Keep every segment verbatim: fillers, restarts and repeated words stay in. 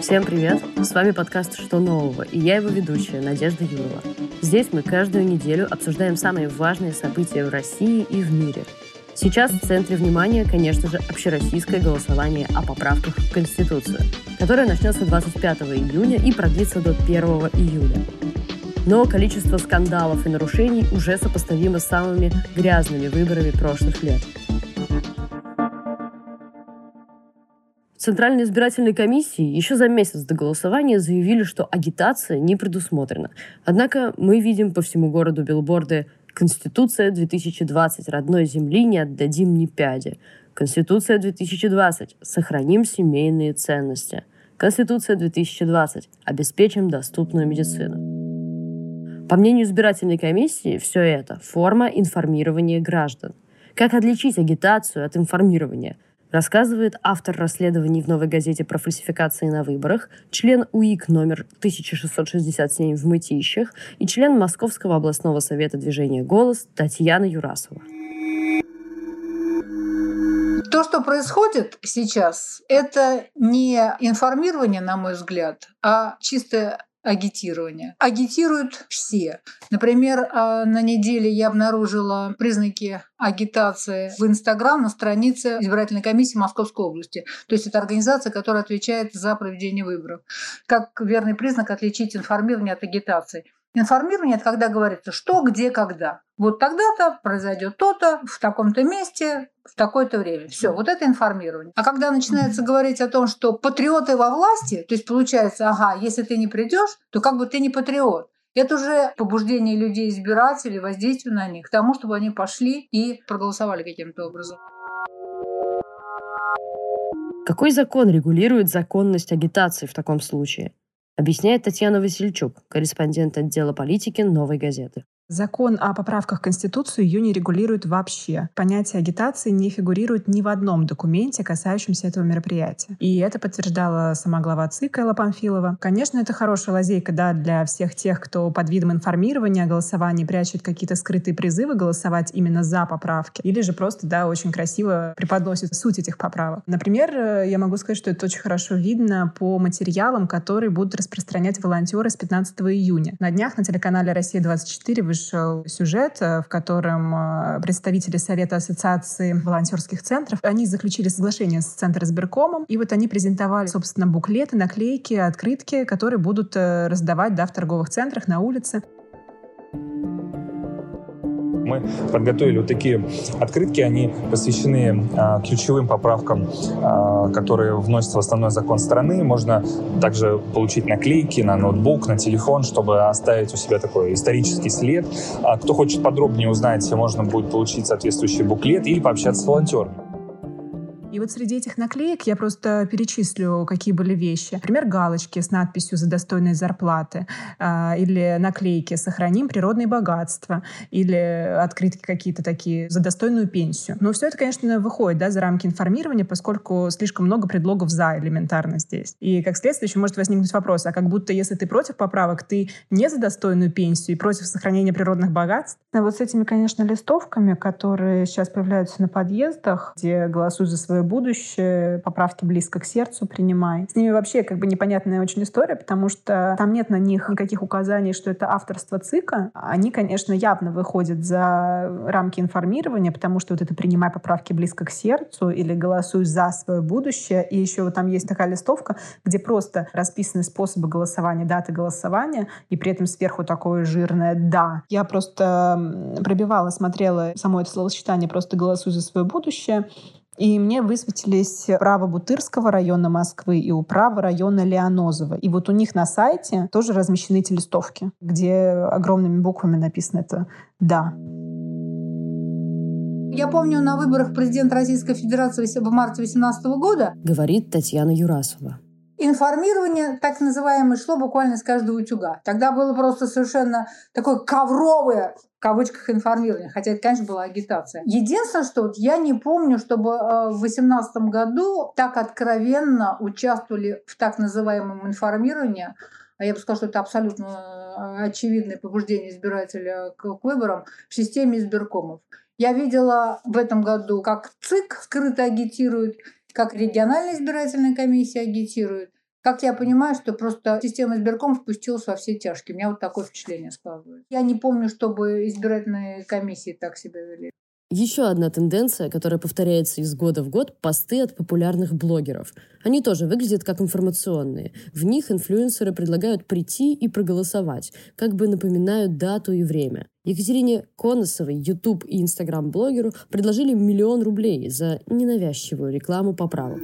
Всем привет! С вами подкаст «Что нового?» и я его ведущая, Надежда Юлова. Здесь мы каждую неделю обсуждаем самые важные события в России и в мире. Сейчас в центре внимания, конечно же, общероссийское голосование о поправках в Конституцию, которое начнется двадцать пятого июня и продлится до первого июля. Но количество скандалов и нарушений уже сопоставимо с самыми грязными выборами прошлых лет. Центральной избирательной комиссии еще за месяц до голосования заявили, что агитация не предусмотрена. Однако мы видим по всему городу билборды «Конституция две тысячи двадцать. Родной земли не отдадим ни пяди». «Конституция две тысячи двадцать. Сохраним семейные ценности». «Конституция две тысячи двадцать. Обеспечим доступную медицину». По мнению избирательной комиссии, все это – форма информирования граждан. Как отличить агитацию от информирования? Рассказывает автор расследований в «Новой газете» про фальсификации на выборах, член УИК номер тысяча шестьсот шестьдесят семь в Мытищах и член Московского областного совета движения «Голос» Татьяна Юрасова. То, что происходит сейчас, это не информирование, на мой взгляд, а чистое агитирование. Агитируют все. Например, на неделе я обнаружила признаки агитации в Инстаграм на странице избирательной комиссии Московской области. То есть это организация, которая отвечает за проведение выборов. Как верный признак отличить информирование от агитации? Информирование – это когда говорится, что, где, когда. Вот тогда-то произойдет то-то, в таком-то месте, в такое-то время. Все, вот это информирование. А когда начинается говорить о том, что патриоты во власти, то есть получается, ага, если ты не придешь, то как бы ты не патриот. Это уже побуждение людей, избирателей, воздействие на них к тому, чтобы они пошли и проголосовали каким-то образом. Какой закон регулирует законность агитации в таком случае? Объясняет Татьяна Васильчук, корреспондент отдела политики «Новой газеты». Закон о поправках в Конституцию ее не регулирует вообще. Понятие агитации не фигурирует ни в одном документе, касающемся этого мероприятия. И это подтверждала сама глава ЦИК Элла Памфилова. Конечно, это хорошая лазейка, да, для всех тех, кто под видом информирования о голосовании прячет какие-то скрытые призывы голосовать именно за поправки. Или же просто, да, очень красиво преподносит суть этих поправок. Например, я могу сказать, что это очень хорошо видно по материалам, которые будут распространять волонтеры с пятнадцатого июня. На днях на телеканале «Россия-двадцать четыре» вышли сюжет, в котором представители Совета Ассоциации волонтерских центров, они заключили соглашение с Центризбиркомом, и вот они презентовали, собственно, буклеты, наклейки, открытки, которые будут раздавать, да, в торговых центрах, на улице. Мы подготовили вот такие открытки, они посвящены а, ключевым поправкам, а, которые вносятся в основной закон страны. Можно также получить наклейки на ноутбук, на телефон, чтобы оставить у себя такой исторический след. А, кто хочет подробнее узнать, можно будет получить соответствующий буклет или пообщаться с волонтерами. И вот среди этих наклеек я просто перечислю, какие были вещи. Например, галочки с надписью «За достойные зарплаты» или наклейки «Сохраним природные богатства» или открытки какие-то такие «За достойную пенсию». Но все это, конечно, выходит, да, за рамки информирования, поскольку слишком много предлогов «за» элементарно здесь. И как следствие еще может возникнуть вопрос, а как будто если ты против поправок, ты не за достойную пенсию и против сохранения природных богатств? А вот с этими, конечно, листовками, которые сейчас появляются на подъездах, где голосуют за свою будущее, поправки близко к сердцу принимай. С ними вообще как бы непонятная очень история, потому что там нет на них никаких указаний, что это авторство ЦИКа. Они, конечно, явно выходят за рамки информирования, потому что вот это «принимай поправки близко к сердцу» или «голосуй за свое будущее». И еще вот там есть такая листовка, где просто расписаны способы голосования, даты голосования, и при этом сверху такое жирное «да». Я просто пробивала, смотрела само это словосочетание «просто голосуй за свое будущее», и мне высветились право Бутырского района Москвы и управа района Леонозова. И вот у них на сайте тоже размещены эти листовки, где огромными буквами написано это «Да». Я помню, на выборах президента Российской Федерации в марте две тысячи восемнадцатого года, говорит Татьяна Юрасова, информирование, так называемое, шло буквально с каждого утюга. Тогда было просто совершенно такое ковровое, в кавычках, информирование, хотя это, конечно, была агитация. Единственное, что вот я не помню, чтобы в две тысячи восемнадцатом году так откровенно участвовали в так называемом информировании, а я бы сказала, что это абсолютно очевидное побуждение избирателя к выборам в системе избиркомов. Я видела в этом году, как ЦИК скрыто агитирует, как региональная избирательная комиссия агитирует. Как я понимаю, что просто система избирком впустилась во все тяжкие. У меня вот такое впечатление складывается. Я не помню, чтобы избирательные комиссии так себя вели. Еще одна тенденция, которая повторяется из года в год – посты от популярных блогеров. Они тоже выглядят как информационные. В них инфлюенсеры предлагают прийти и проголосовать, как бы напоминают дату и время. Екатерине Коносовой, YouTube и Instagram-блогеру предложили миллион рублей за ненавязчивую рекламу поправок.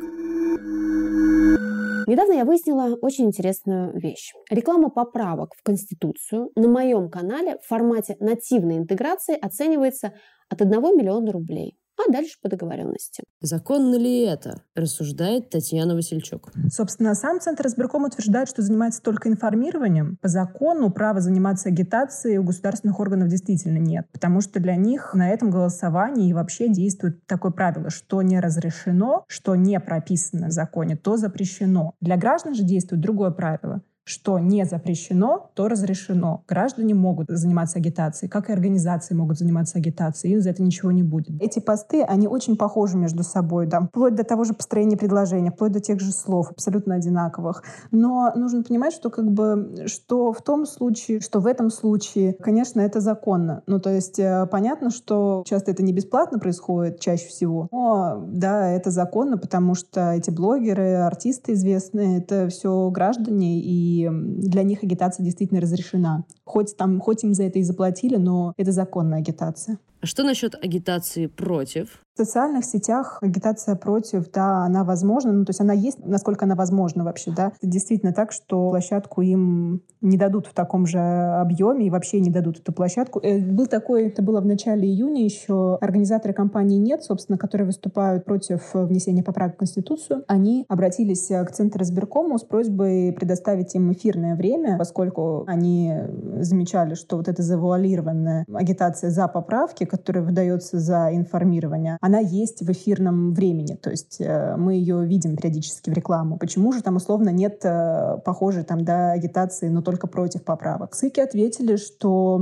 Недавно я выяснила очень интересную вещь. Реклама поправок в Конституцию на моем канале в формате нативной интеграции оценивается от одного миллиона рублей, а дальше по договоренности. Законно ли это, рассуждает Татьяна Васильчук. Собственно, сам Центр избирком утверждает, что занимается только информированием. По закону права заниматься агитацией у государственных органов действительно нет, потому что для них на этом голосовании вообще действует такое правило, что не разрешено, что не прописано в законе, то запрещено. Для граждан же действует другое правило. Что не запрещено, то разрешено. Граждане могут заниматься агитацией, как и организации могут заниматься агитацией, им за это ничего не будет. Эти посты, они очень похожи между собой, да, вплоть до того же построения предложения, вплоть до тех же слов, абсолютно одинаковых. Но нужно понимать, что как бы, что в том случае, что в этом случае, конечно, это законно. Ну, то есть понятно, что часто это не бесплатно происходит, чаще всего, но, да, это законно, потому что эти блогеры, артисты известные, это все граждане, и И для них агитация действительно разрешена. Хоть, там, хоть им за это и заплатили, но это законная агитация. А что насчет агитации против? В социальных сетях агитация против, да, она возможна. Ну, то есть она есть, насколько она возможна вообще, да. Это действительно так, что площадку им не дадут в таком же объеме и вообще не дадут эту площадку. Был такой, это было в начале июня еще, организаторы компании «Нет», собственно, которые выступают против внесения поправок в Конституцию, они обратились к Центру избиркому с просьбой предоставить им эфирное время, поскольку они замечали, что вот эта завуалированная агитация за поправки, которая выдается за информирование, она есть в эфирном времени, то есть э, мы ее видим периодически в рекламу. Почему же там условно нет э, похожей там, да, агитации, но только против поправок? ЦИКи ответили, что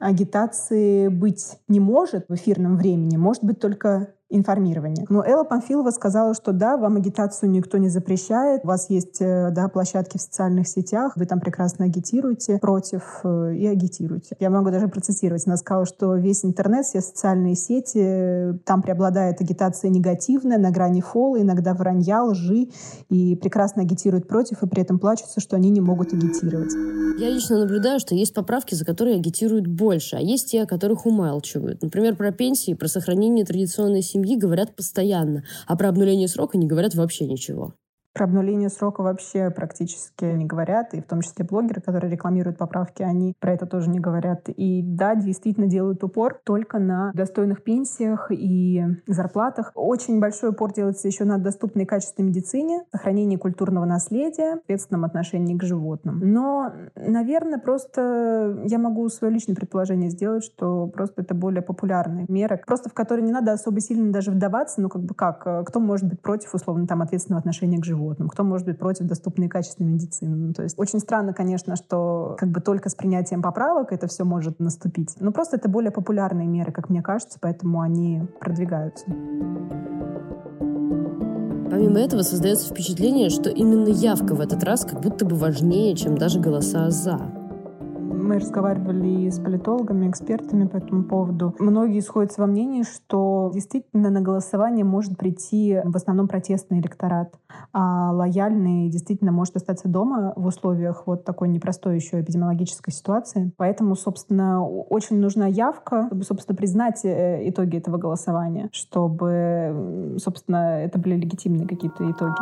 агитации быть не может в эфирном времени, может быть только информирование. Но Элла Памфилова сказала, что да, вам агитацию никто не запрещает, у вас есть, да, площадки в социальных сетях, вы там прекрасно агитируете против и агитируете. Я могу даже процитировать. Она сказала, что весь интернет, все социальные сети, там преобладает агитация негативная, на грани фола, иногда вранья, лжи, и прекрасно агитируют против, и при этом плачутся, что они не могут агитировать. Я лично наблюдаю, что есть поправки, за которые агитируют больше, а есть те, о которых умалчивают. Например, про пенсии, про сохранение традиционной семьи семьи говорят постоянно, а про обнуление срока не говорят вообще ничего. Про обнуление срока вообще практически не говорят, и в том числе блогеры, которые рекламируют поправки, они про это тоже не говорят. И да, действительно делают упор только на достойных пенсиях и зарплатах. Очень большой упор делается еще на доступной и качественной медицине, сохранении культурного наследия, ответственном отношении к животным. Но, наверное, просто я могу свое личное предположение сделать, что просто это более популярные меры, просто в которые не надо особо сильно даже вдаваться, ну как бы как, кто может быть против, условно, там, ответственного отношения к животным? Кто может быть против доступной и качественной медицины? Ну, то есть очень странно, конечно, что как бы только с принятием поправок это все может наступить. Но просто это более популярные меры, как мне кажется, поэтому они продвигаются. Помимо этого, создается впечатление, что именно явка в этот раз как будто бы важнее, чем даже голоса «за». Мы разговаривали и с политологами, экспертами по этому поводу. Многие сходятся во мнении, что действительно на голосование может прийти в основном протестный электорат, а лояльный действительно может остаться дома в условиях вот такой непростой еще эпидемиологической ситуации. Поэтому, собственно, очень нужна явка, чтобы, собственно, признать итоги этого голосования, чтобы, собственно, это были легитимные какие-то итоги.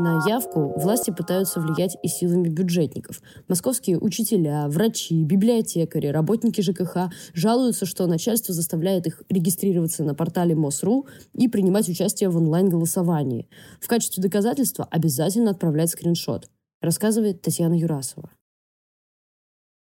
На явку власти пытаются влиять и силами бюджетников. Московские учителя, врачи, библиотекари, работники ЖКХ жалуются, что начальство заставляет их регистрироваться на портале Мос.ру и принимать участие в онлайн-голосовании. В качестве доказательства обязательно отправлять скриншот, рассказывает Татьяна Юрасова.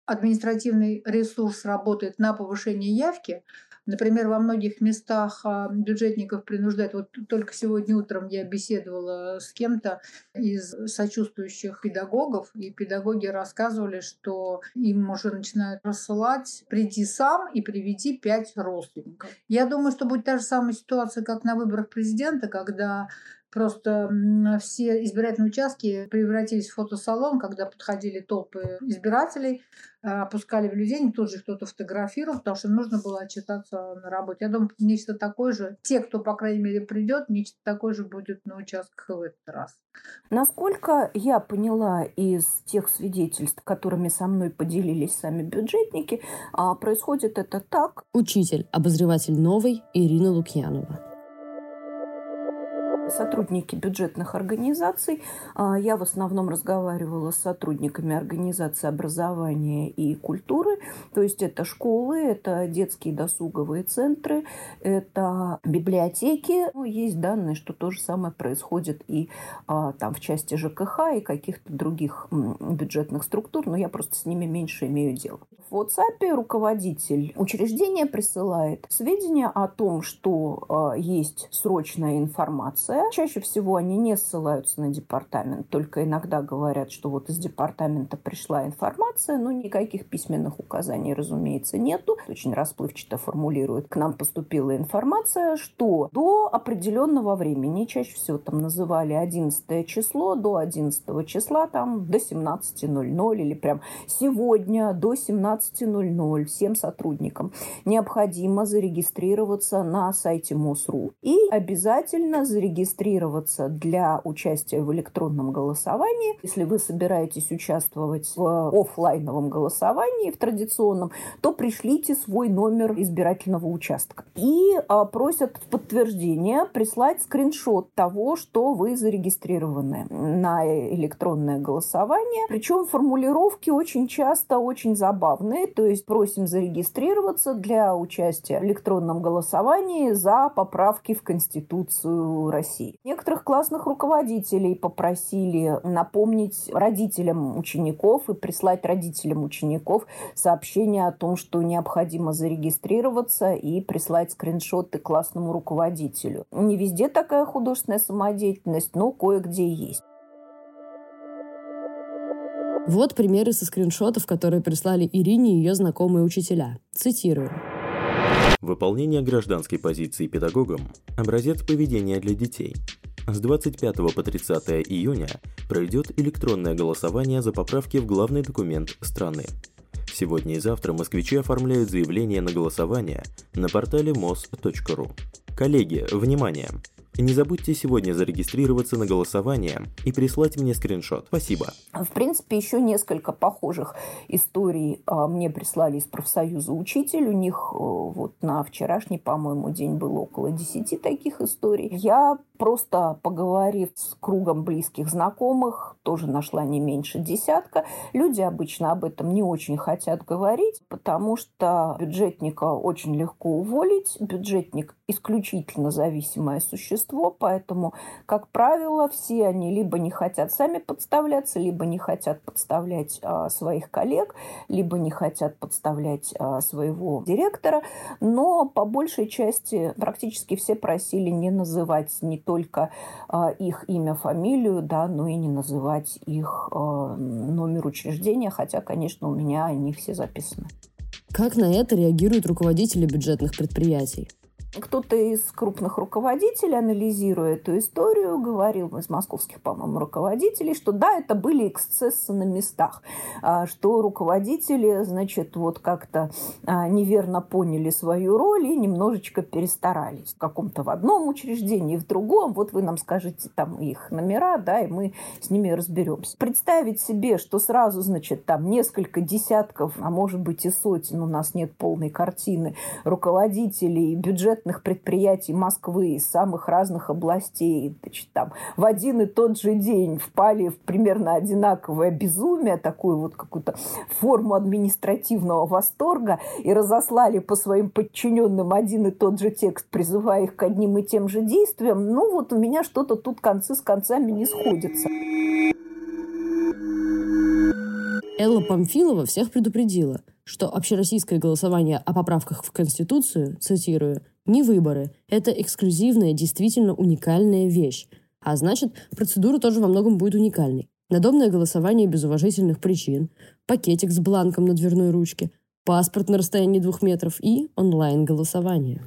административный ресурс работает на повышение явки. Например, во многих местах бюджетников принуждают. Вот только сегодня утром я беседовала с кем-то из сочувствующих педагогов, и педагоги рассказывали, что им уже начинают рассылать «приди сам и приведи пять родственников». Я думаю, что будет та же самая ситуация, как на выборах президента, когда просто все избирательные участки превратились в фотосалон, когда подходили толпы избирателей, опускали в людей, тут же кто-то фотографировал, потому что нужно было отчитаться на работе. Я думаю, нечто такое же, те, кто, по крайней мере, придет, нечто такое же будет на участках и в этот раз. Насколько я поняла из тех свидетельств, которыми со мной поделились сами бюджетники, происходит это так. Учитель, обозреватель «Новой» Ирина Лукьянова. Сотрудники бюджетных организаций. Я в основном разговаривала с сотрудниками организаций образования и культуры. То есть это школы, это детские досуговые центры, это библиотеки. Ну, есть данные, что то же самое происходит и там, в части ЖКХ и каких-то других бюджетных структур, но я просто с ними меньше имею дело. В WhatsApp руководитель учреждения присылает сведения о том, что есть срочная информация. Чаще всего они не ссылаются на департамент, только иногда говорят, что вот из департамента пришла информация, но никаких письменных указаний, разумеется, нету. Очень расплывчато формулируют. К нам поступила информация, что до определенного времени, чаще всего там называли одиннадцатое число, до одиннадцатого числа, там до семнадцати ноль-ноль или прям сегодня до семнадцати ноль-ноль всем сотрудникам необходимо зарегистрироваться на сайте Мосру и обязательно зарегистрироваться регистрироваться для участия в электронном голосовании. Если вы собираетесь участвовать в офлайновом голосовании, в традиционном, то пришлите свой номер избирательного участка. И а, просят в подтверждение прислать скриншот того, что вы зарегистрированы на электронное голосование. Причем формулировки очень часто очень забавные. То есть просим зарегистрироваться для участия в электронном голосовании за поправки в Конституцию России. России. Некоторых классных руководителей попросили напомнить родителям учеников и прислать родителям учеников сообщение о том, что необходимо зарегистрироваться и прислать скриншоты классному руководителю. Не везде такая художественная самодеятельность, но кое-где есть. Вот примеры со скриншотов, которые прислали Ирине и ее знакомые учителя. Цитирую. Выполнение гражданской позиции педагогом – образец поведения для детей. С двадцать пятого по тридцатое июня пройдет электронное голосование за поправки в главный документ страны. Сегодня и завтра москвичи оформляют заявление на голосование на портале мос точка ру. Коллеги, внимание! Не забудьте сегодня зарегистрироваться на голосование и прислать мне скриншот. Спасибо. В принципе, еще несколько похожих историй мне прислали из профсоюза «Учитель». У них вот на вчерашний, по-моему, день было около десяти таких историй. Я просто, поговорив с кругом близких знакомых, тоже нашла не меньше десятка. Люди обычно об этом не очень хотят говорить, потому что бюджетника очень легко уволить. Бюджетник исключительно зависимое существо. Поэтому, как правило, все они либо не хотят сами подставляться, либо не хотят подставлять а, своих коллег, либо не хотят подставлять а, своего директора. Но по большей части практически все просили не называть не только а, их имя, фамилию, да, но и не называть их а, номер учреждения, хотя, конечно, у меня они все записаны. Как на это реагируют руководители бюджетных предприятий? Кто-то из крупных руководителей, анализируя эту историю, говорил из московских, по-моему, руководителей, что да, это были эксцессы на местах, что руководители, значит, вот как-то неверно поняли свою роль и немножечко перестарались. В каком-то в одном учреждении, в другом, вот вы нам скажите там их номера, да, и мы с ними разберемся. Представить себе, что сразу, значит, там несколько десятков, а может быть и сотен, у нас нет полной картины, руководителей бюджетных предприятий Москвы из самых разных областей, значит, там, в один и тот же день впали в примерно одинаковое безумие, такую вот какую-то форму административного восторга, и разослали по своим подчиненным один и тот же текст, призывая их к одним и тем же действиям. Ну вот у меня что-то тут концы с концами не сходятся. Элла Памфилова всех предупредила, что общероссийское голосование о поправках в Конституцию, цитирую, «не выборы, это эксклюзивная, действительно уникальная вещь», а значит, процедура тоже во многом будет уникальной. Надомное голосование без уважительных причин, пакетик с бланком на дверной ручке, паспорт на расстоянии двух метров и онлайн-голосование.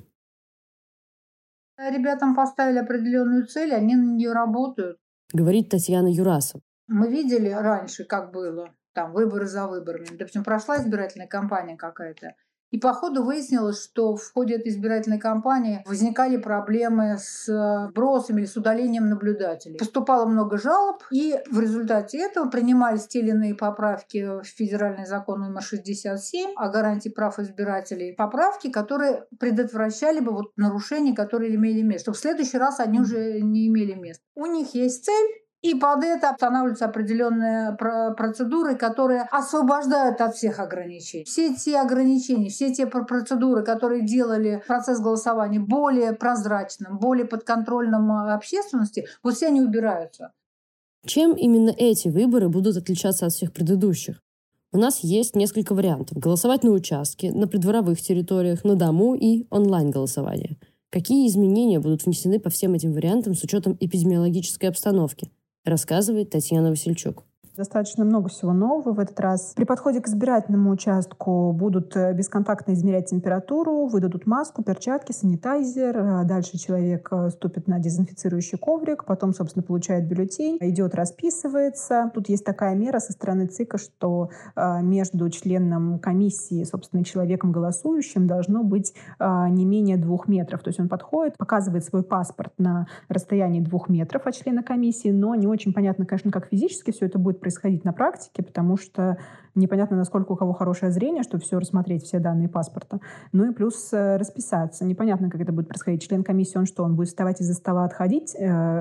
Ребятам поставили определенную цель, они на нее работают. Говорит Татьяна Юрасова. Мы видели раньше, как было, там выборы за выборами. Допустим, прошла избирательная кампания какая-то. И по ходу выяснилось, что в ходе этой избирательной кампании возникали проблемы с бросами или с удалением наблюдателей. Поступало много жалоб, и в результате этого принимались те или иные поправки в федеральный закон номер шестьдесят семь о гарантии прав избирателей. Поправки, которые предотвращали бы вот нарушения, которые имели место, чтобы в следующий раз они уже не имели места. У них есть цель. И под это устанавливаются определенные процедуры, которые освобождают от всех ограничений. Все те ограничения, все те процедуры, которые делали процесс голосования более прозрачным, более подконтрольным общественности, вот все они убираются. Чем именно эти выборы будут отличаться от всех предыдущих? У нас есть несколько вариантов. Голосовать на участке, на придворовых территориях, на дому и онлайн-голосование. Какие изменения будут внесены по всем этим вариантам с учетом эпидемиологической обстановки? Рассказывает Татьяна Васильчук. Достаточно много всего нового в этот раз. При подходе к избирательному участку будут бесконтактно измерять температуру, выдадут маску, перчатки, санитайзер. Дальше человек ступит на дезинфицирующий коврик, потом, собственно, получает бюллетень, идет, расписывается. Тут есть такая мера со стороны ЦИКа, что между членом комиссии, собственно, и человеком голосующим должно быть не менее двух метров. То есть он подходит, показывает свой паспорт на расстоянии двух метров от члена комиссии, но не очень понятно, конечно, как физически все это будет происходить на практике, потому что непонятно, насколько у кого хорошее зрение, чтобы все рассмотреть, все данные паспорта. Ну и плюс расписаться. Непонятно, как это будет происходить. Член комиссии, он что, он будет вставать из-за стола, отходить,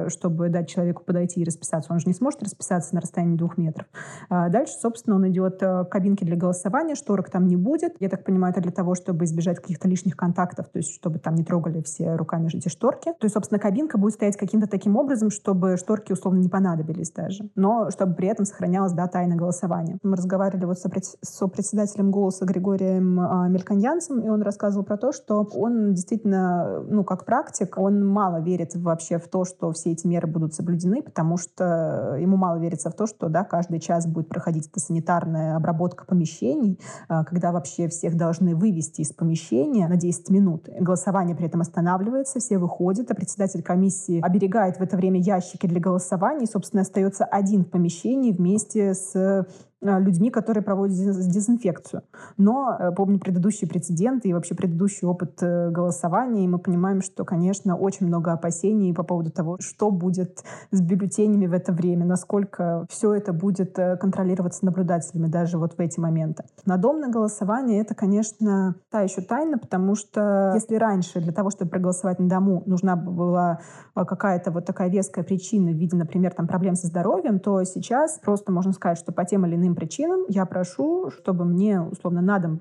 чтобы дать человеку подойти и расписаться? Он же не сможет расписаться на расстоянии двух метров. Дальше, собственно, он идет к кабинке для голосования, шторок там не будет. Я так понимаю, это для того, чтобы избежать каких-то лишних контактов, то есть чтобы там не трогали все руками эти шторки. То есть, собственно, кабинка будет стоять каким-то таким образом, чтобы шторки, условно, не понадобились даже. Но чтобы при этом сохранялась, да, тайна голосования. Мы разговаривали вот со председателем «Голоса» Григорием Мельконянцем, и он рассказывал про то, что он действительно, ну, как практик, он мало верит вообще в то, что все эти меры будут соблюдены, потому что ему мало верится в то, что, да, каждый час будет проходить эта санитарная обработка помещений, когда вообще всех должны вывести из помещения на десять минут. Голосование при этом останавливается, все выходят, а председатель комиссии оберегает в это время ящики для голосования, и, собственно, остается один в помещении вместе с людьми, которые проводят дезинфекцию. Но помню предыдущие прецеденты и вообще предыдущий опыт голосования, и мы понимаем, что, конечно, очень много опасений по поводу того, что будет с бюллетенями в это время, насколько все это будет контролироваться наблюдателями даже вот в эти моменты. Надомное голосование — это, конечно, та еще тайна, потому что если раньше для того, чтобы проголосовать на дому, нужна была какая-то вот такая веская причина в виде, например, там, проблем со здоровьем, то сейчас просто можно сказать, что по тем или иным причинам я прошу, чтобы мне, условно, на дом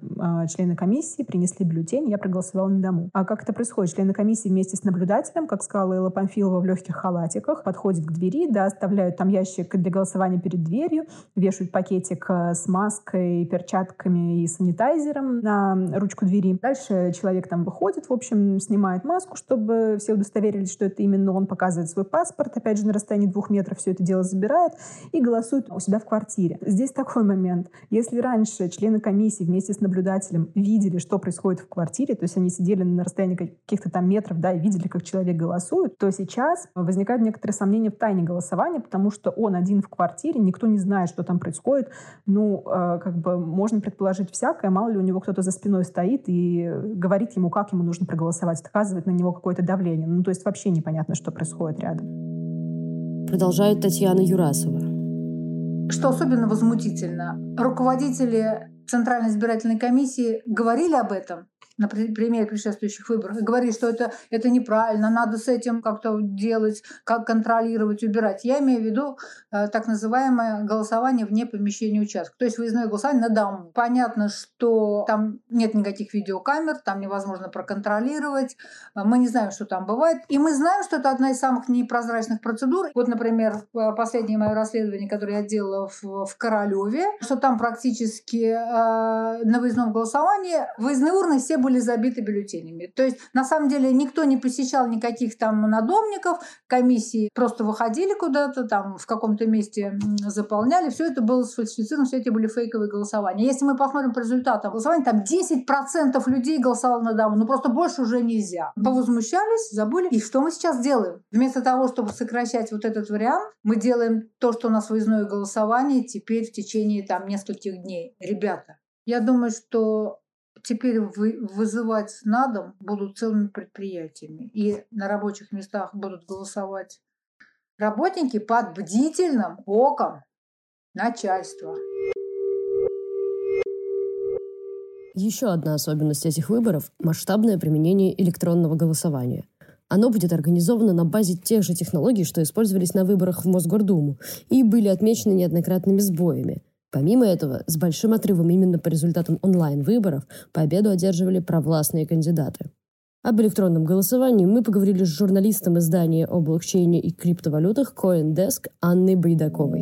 члены комиссии принесли бюллетень, я проголосовала на дому. А как это происходит? Члены комиссии вместе с наблюдателем, как сказала Элла Памфилова, в легких халатиках, подходят к двери, да, оставляют там ящик для голосования перед дверью, вешают пакетик с маской, перчатками и санитайзером на ручку двери. Дальше человек там выходит, в общем, снимает маску, чтобы все удостоверились, что это именно он, показывает свой паспорт, опять же, на расстоянии двух метров все это дело забирает и голосует у себя в квартире. Здесь такой момент. Если раньше члены комиссии вместе с наблюдателем видели, что происходит в квартире, то есть они сидели на расстоянии каких-то там метров, да, и видели, как человек голосует, то сейчас возникают некоторые сомнения в тайне голосования, потому что он один в квартире, никто не знает, что там происходит. Ну, э, как бы можно предположить всякое, мало ли у него кто-то за спиной стоит и говорит ему, как ему нужно проголосовать, оказывает на него какое-то давление. Ну, то есть вообще непонятно, что происходит рядом. Продолжает Татьяна Юрасова. Что особенно возмутительно, руководители Центральной избирательной комиссии говорили об этом, на примере предшествующих выборов, и говорит, что это, это неправильно, надо с этим как-то делать, как контролировать, убирать. Я имею в виду э, так называемое голосование вне помещения участка. То есть выездное голосование на дому. Понятно, что там нет никаких видеокамер, там невозможно проконтролировать, мы не знаем, что там бывает. И мы знаем, что это одна из самых непрозрачных процедур. Вот, например, последнее мое расследование, которое я делала в, в Королеве, что там практически э, на выездном голосовании выездные урны все были забиты бюллетенями. То есть, на самом деле, никто не посещал никаких там надомников, комиссии просто выходили куда-то, там в каком-то месте заполняли. Все это было сфальсифицировано, все эти были фейковые голосования. Если мы посмотрим по результатам голосования, там десять процентов людей голосовало на дому, ну просто больше уже нельзя. Повозмущались, забыли. И что мы сейчас делаем? Вместо того, чтобы сокращать вот этот вариант, мы делаем то, что у нас выездное голосование теперь в течение там нескольких дней. Ребята, я думаю, что теперь вы, вызывать на дом будут целыми предприятиями. И на рабочих местах будут голосовать работники под бдительным оком начальства. Еще одна особенность этих выборов – масштабное применение электронного голосования. Оно будет организовано на базе тех же технологий, что использовались на выборах в Мосгордуму, и были отмечены неоднократными сбоями. Помимо этого, с большим отрывом именно по результатам онлайн-выборов победу одерживали провластные кандидаты. Об электронном голосовании мы поговорили с журналистом издания о блокчейне и криптовалютах CoinDesk Анной Байдаковой.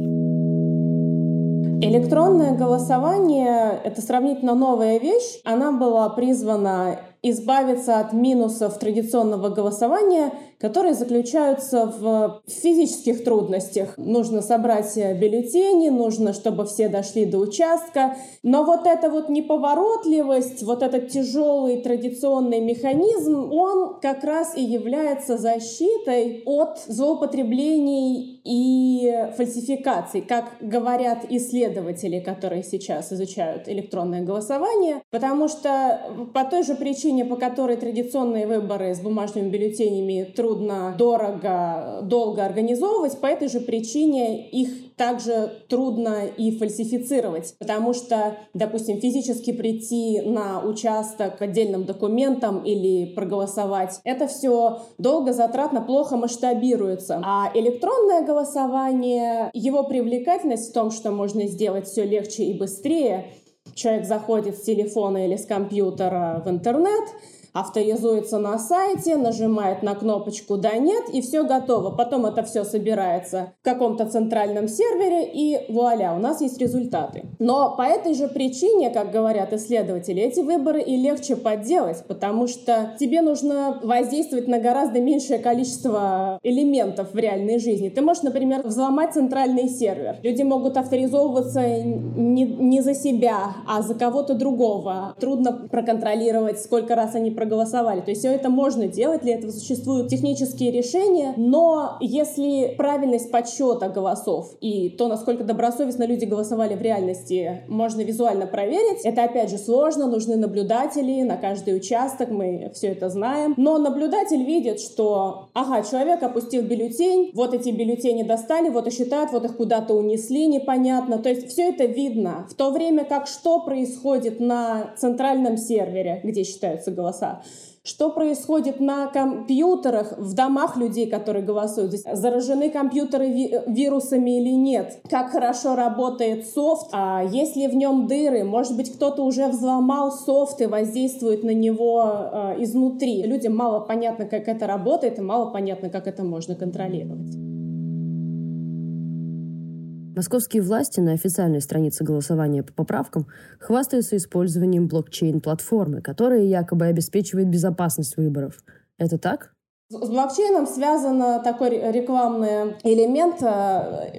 Электронное голосование – это сравнительно новая вещь. Она была призвана избавиться от минусов традиционного голосования, которые заключаются в физических трудностях. Нужно собрать бюллетени, нужно, чтобы все дошли до участка. Но вот эта вот неповоротливость, вот этот тяжелый традиционный механизм, он как раз и является защитой от злоупотреблений и фальсификаций, как говорят исследователи, которые сейчас изучают электронное голосование, потому что по той же причине, по которой традиционные выборы с бумажными бюллетенями трудно, дорого, долго организовывать, по этой же причине их также трудно и фальсифицировать. Потому что, допустим, физически прийти на участок отдельным документом или проголосовать, это все долго, затратно, плохо масштабируется. А электронное голосование, его привлекательность в том, что можно сделать все легче и быстрее. Человек заходит с телефона или с компьютера в интернет, авторизуется на сайте, нажимает на кнопочку «Да, нет» и все готово. Потом это все собирается в каком-то центральном сервере и вуаля, у нас есть результаты. Но по этой же причине, как говорят исследователи, эти выборы и легче подделать, потому что тебе нужно воздействовать на гораздо меньшее количество элементов в реальной жизни. Ты можешь, например, взломать центральный сервер. Люди могут авторизовываться не, не за себя, а за кого-то другого. Трудно проконтролировать, сколько раз они проголосовали. проголосовали. То есть все это можно делать, для этого существуют технические решения, но если правильность подсчета голосов и то, насколько добросовестно люди голосовали в реальности, можно визуально проверить, это опять же сложно, нужны наблюдатели на каждый участок, мы все это знаем, но наблюдатель видит, что ага, человек опустил бюллетень, вот эти бюллетени достали, вот и считают, вот их куда-то унесли, непонятно, то есть все это видно, в то время как что происходит на центральном сервере, где считаются голоса, что происходит на компьютерах в домах людей, которые голосуют. Заражены компьютеры ви- вирусами или нет? Как хорошо работает софт? А есть ли в нем дыры? Может быть, кто-то уже взломал софт и воздействует на него а, изнутри. Людям мало понятно, как это работает, и мало понятно, как это можно контролировать. Московские власти на официальной странице голосования по поправкам хвастаются использованием блокчейн-платформы, которая якобы обеспечивает безопасность выборов. Это так? С блокчейном связан такой рекламный элемент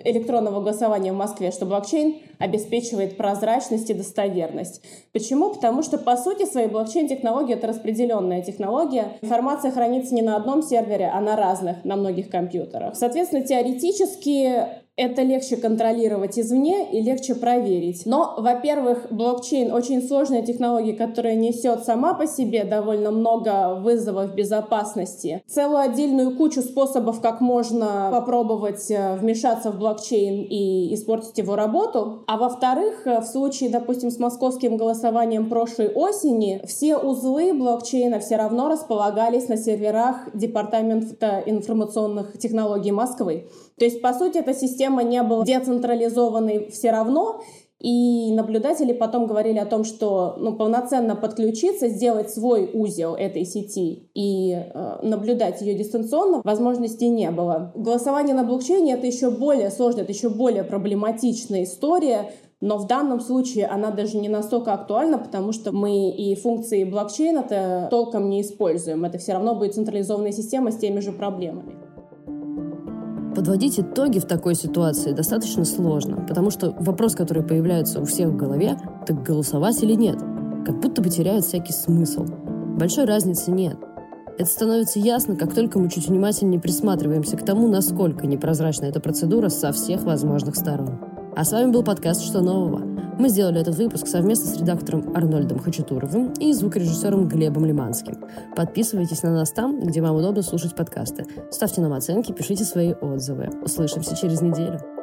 электронного голосования в Москве, что блокчейн обеспечивает прозрачность и достоверность. Почему? Потому что, по сути, своей блокчейн-технология — это распределенная технология. Информация хранится не на одном сервере, а на разных, на многих компьютерах. Соответственно, теоретически это легче контролировать извне и легче проверить. Но, во-первых, блокчейн — очень сложная технология, которая несет сама по себе довольно много вызовов безопасности. Целую отдельную кучу способов, как можно попробовать вмешаться в блокчейн и испортить его работу. А во-вторых, в случае, допустим, с московским голосованием прошлой осени, все узлы блокчейна все равно располагались на серверах Департамента информационных технологий Москвы. То есть, по сути, эта система не была децентрализованной все равно, и наблюдатели потом говорили о том, что ну, полноценно подключиться, сделать свой узел этой сети и э, наблюдать ее дистанционно возможности не было. Голосование на блокчейне — это еще более сложная, это еще более проблематичная история, но в данном случае она даже не настолько актуальна, потому что мы и функции блокчейна-то толком не используем. Это все равно будет централизованная система с теми же проблемами. Подводить итоги в такой ситуации достаточно сложно, потому что вопрос, который появляется у всех в голове, так голосовать или нет, как будто бы теряет всякий смысл. Большой разницы нет. Это становится ясно, как только мы чуть внимательнее присматриваемся к тому, насколько непрозрачна эта процедура со всех возможных сторон. А с вами был подкаст «Что нового?». Мы сделали этот выпуск совместно с редактором Арнольдом Хачатуровым и звукорежиссером Глебом Лиманским. Подписывайтесь на нас там, где вам удобно слушать подкасты. Ставьте нам оценки, пишите свои отзывы. Услышимся через неделю.